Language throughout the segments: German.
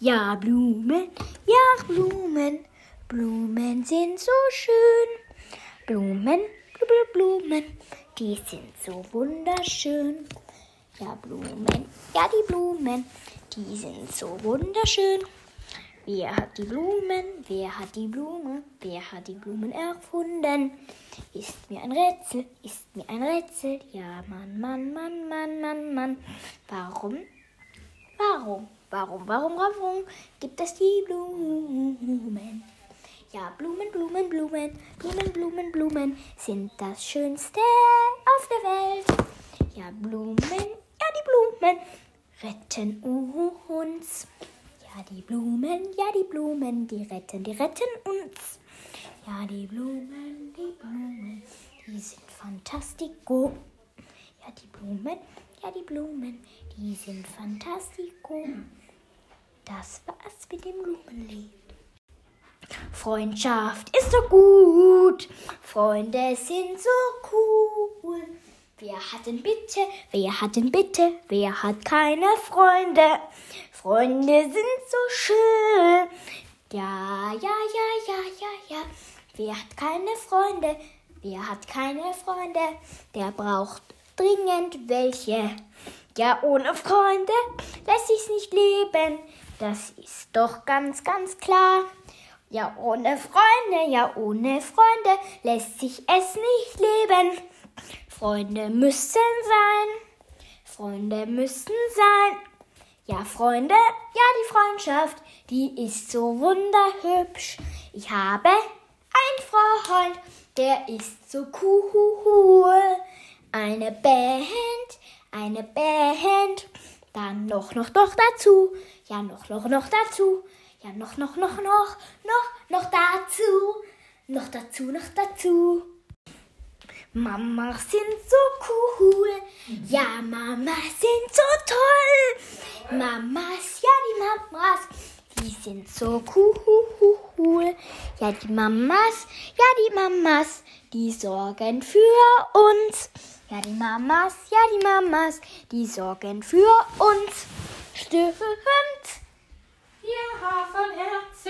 Ja, Blumen, ja, Blumen, Blumen sind so schön. Blumen, Blumen, die sind so wunderschön. Ja, Blumen, ja, die Blumen, die sind so wunderschön. Wer hat die Blumen? Wer hat die Blumen? Wer hat die Blumen erfunden? Ist mir ein Rätsel, ist mir ein Rätsel. Ja, Mann, Mann, Mann, Mann, Mann, Mann. Warum gibt es die Blumen? Ja, Blumen, Blumen, Blumen, Blumen, Blumen, Blumen sind das Schönste auf der Welt. Ja, Blumen, ja, die Blumen retten uns. Ja, die Blumen, ja, die Blumen, die retten uns. Ja, die Blumen, die sind fantastico. Ja, die Blumen, die sind fantastico. Das war's mit dem Blumenlied. Freundschaft ist so gut, Freunde sind so cool. Wer hat denn bitte, wer hat keine Freunde? Freunde sind so schön. Ja. Wer hat keine Freunde, der braucht dringend welche. Ja, ohne Freunde lässt sich's nicht leben. Das ist doch ganz, ganz klar. Ja, ohne Freunde lässt sich es nicht leben. Freunde müssen sein. Ja, Freunde, ja, die Freundschaft, die ist so wunderhübsch. Ich habe einen Freund, der ist so cool. Eine Band, dann noch dazu. Ja, noch dazu. Ja, noch dazu. Noch dazu. Mamas sind so cool. Ja, Mamas sind so toll. Mamas, ja, die Mamas, die sind so cool. Ja, die Mamas, die sorgen für uns. Ja, die Mamas, die sorgen für uns. Stimmt. Ja, von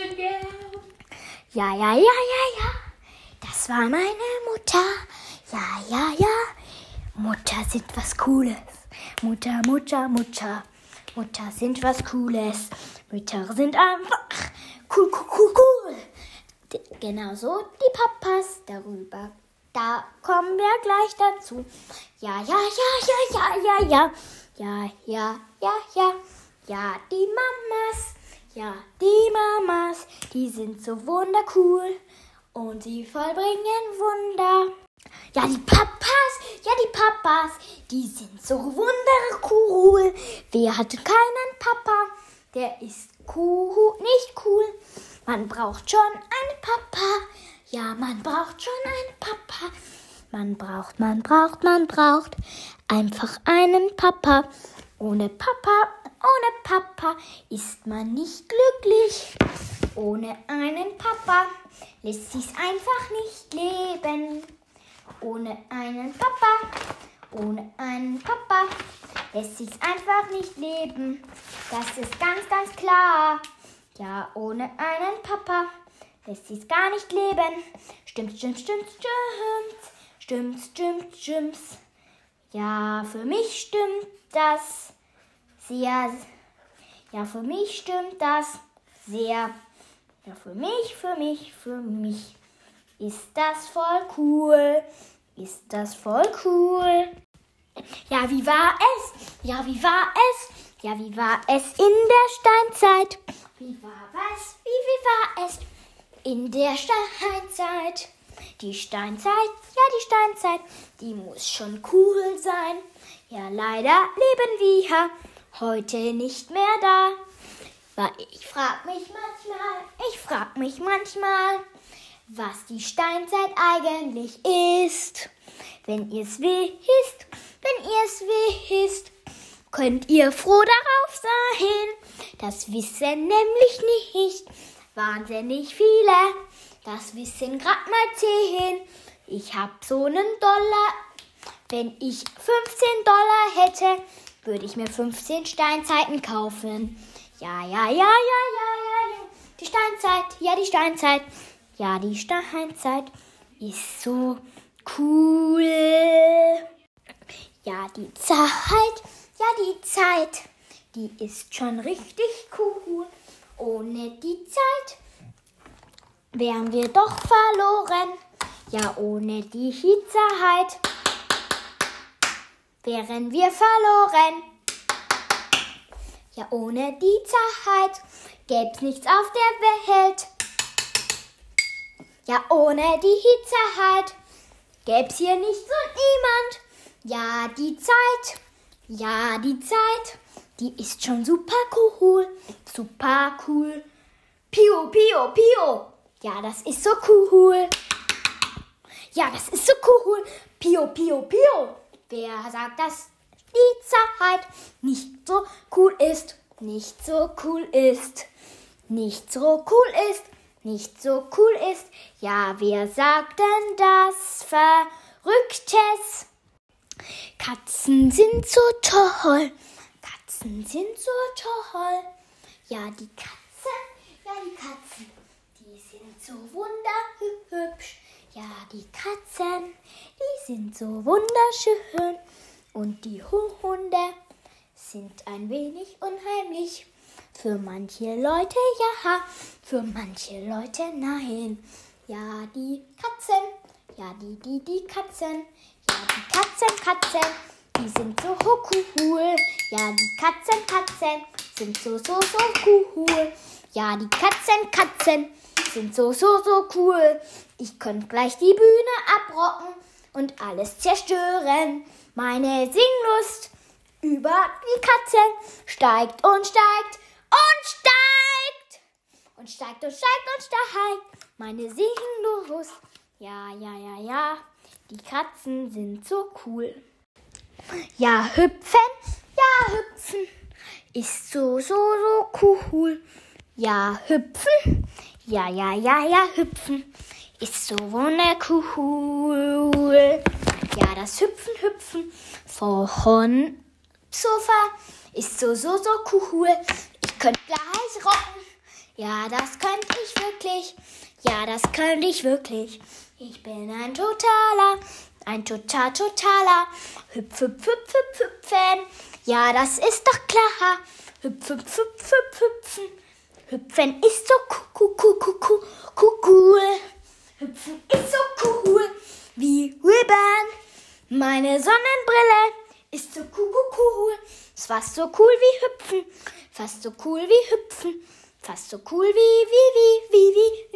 Herzen gern. Ja. Das war meine Mutter. Ja. Mutter sind was Cooles. Mutter. Mutter sind was Cooles. Mütter sind einfach cool. Genauso die Papas darüber. Da kommen wir gleich dazu. Ja. Ja. Ja, die Mamas, die sind so wundercool. Und sie vollbringen Wunder. Ja, die Papas, die sind so wundercool. Wer hat keinen Papa? Der ist nicht cool. Man braucht schon einen Papa. Man braucht einfach einen Papa. Ohne Papa ist man nicht glücklich. Ohne einen Papa lässt sich's einfach nicht leben. Ohne einen Papa lässt sich's einfach nicht leben. Das ist ganz, ganz klar. Ja, ohne einen Papa lässt sich's gar nicht leben. Stimmt. Ja, für mich stimmt das sehr. Ja, für mich ist das voll cool. Ja, wie war es? Ja, wie war es in der Steinzeit? Wie war es in der Steinzeit? Die Steinzeit, die muss schon cool sein. Ja, leider leben wir heute nicht mehr da. Ich frag mich manchmal, was die Steinzeit eigentlich ist. Wenn ihr's wisst, könnt ihr froh darauf sein. Das wissen nämlich nicht wahnsinnig viele. Das wissen grad mal 10. Ich hab so einen Dollar. Wenn ich 15 Dollar hätte, würde ich mir 15 Steinzeiten kaufen. Ja. Die Steinzeit, ja, die Steinzeit. Ja, die Steinzeit ist so cool. Ja, die Zeit, ja, die Zeit. Die ist schon richtig cool. Ohne die Zeit wären wir doch verloren. Ja, ohne die Zeit wären wir verloren. Ja, ohne die Zeit gäb's nichts auf der Welt. Ja, ohne die Zeit gäb's hier nichts und niemand. Ja, die Zeit, ja, die Zeit. Die ist schon super cool, super cool. Pio, Pio, Pio. Ja, das ist so cool. Ja, das ist so cool. Pio, Pio, Pio. Wer sagt, dass die Zeit nicht so cool ist? Nicht so cool ist. Nicht so cool ist. Nicht so cool ist. Ja, wer sagt denn das Verrücktes? Katzen sind so toll. Katzen sind so toll. Ja, die Katzen, ja, die Katzen, die sind so wunderhübsch. Ja, die Katzen, die sind so wunderschön. Und die Hunde sind ein wenig unheimlich. Für manche Leute ja, für manche Leute nein. Ja, die Katzen, ja, die Katzen, ja, die Katzen. Die sind so cool. Ja, die Katzen sind so cool. Ja, die Katzen sind so cool. Ich könnte gleich die Bühne abrocken und alles zerstören. Meine Singlust über die Katzen steigt und steigt und steigt. Und steigt und steigt und steigt. Meine Singlust. Ja. Die Katzen sind so cool. Ja, hüpfen, ist so cool. Ja, hüpfen, ja, hüpfen, ist so wundercool. Ja, das Hüpfen von Sofa ist so cool. Ich könnte gleich rocken, ja, das könnte ich wirklich. Ja, das könnte ich wirklich. Ich bin ein totaler Hüpfen. Ja, das ist doch klar. Hüpfen. Hüpfen ist so cool. Hüpfen ist so cool wie Ribbon. Meine Sonnenbrille ist so cool. Ist fast so cool wie Hüpfen. Fast so cool wie Hüpfen. Fast so cool wie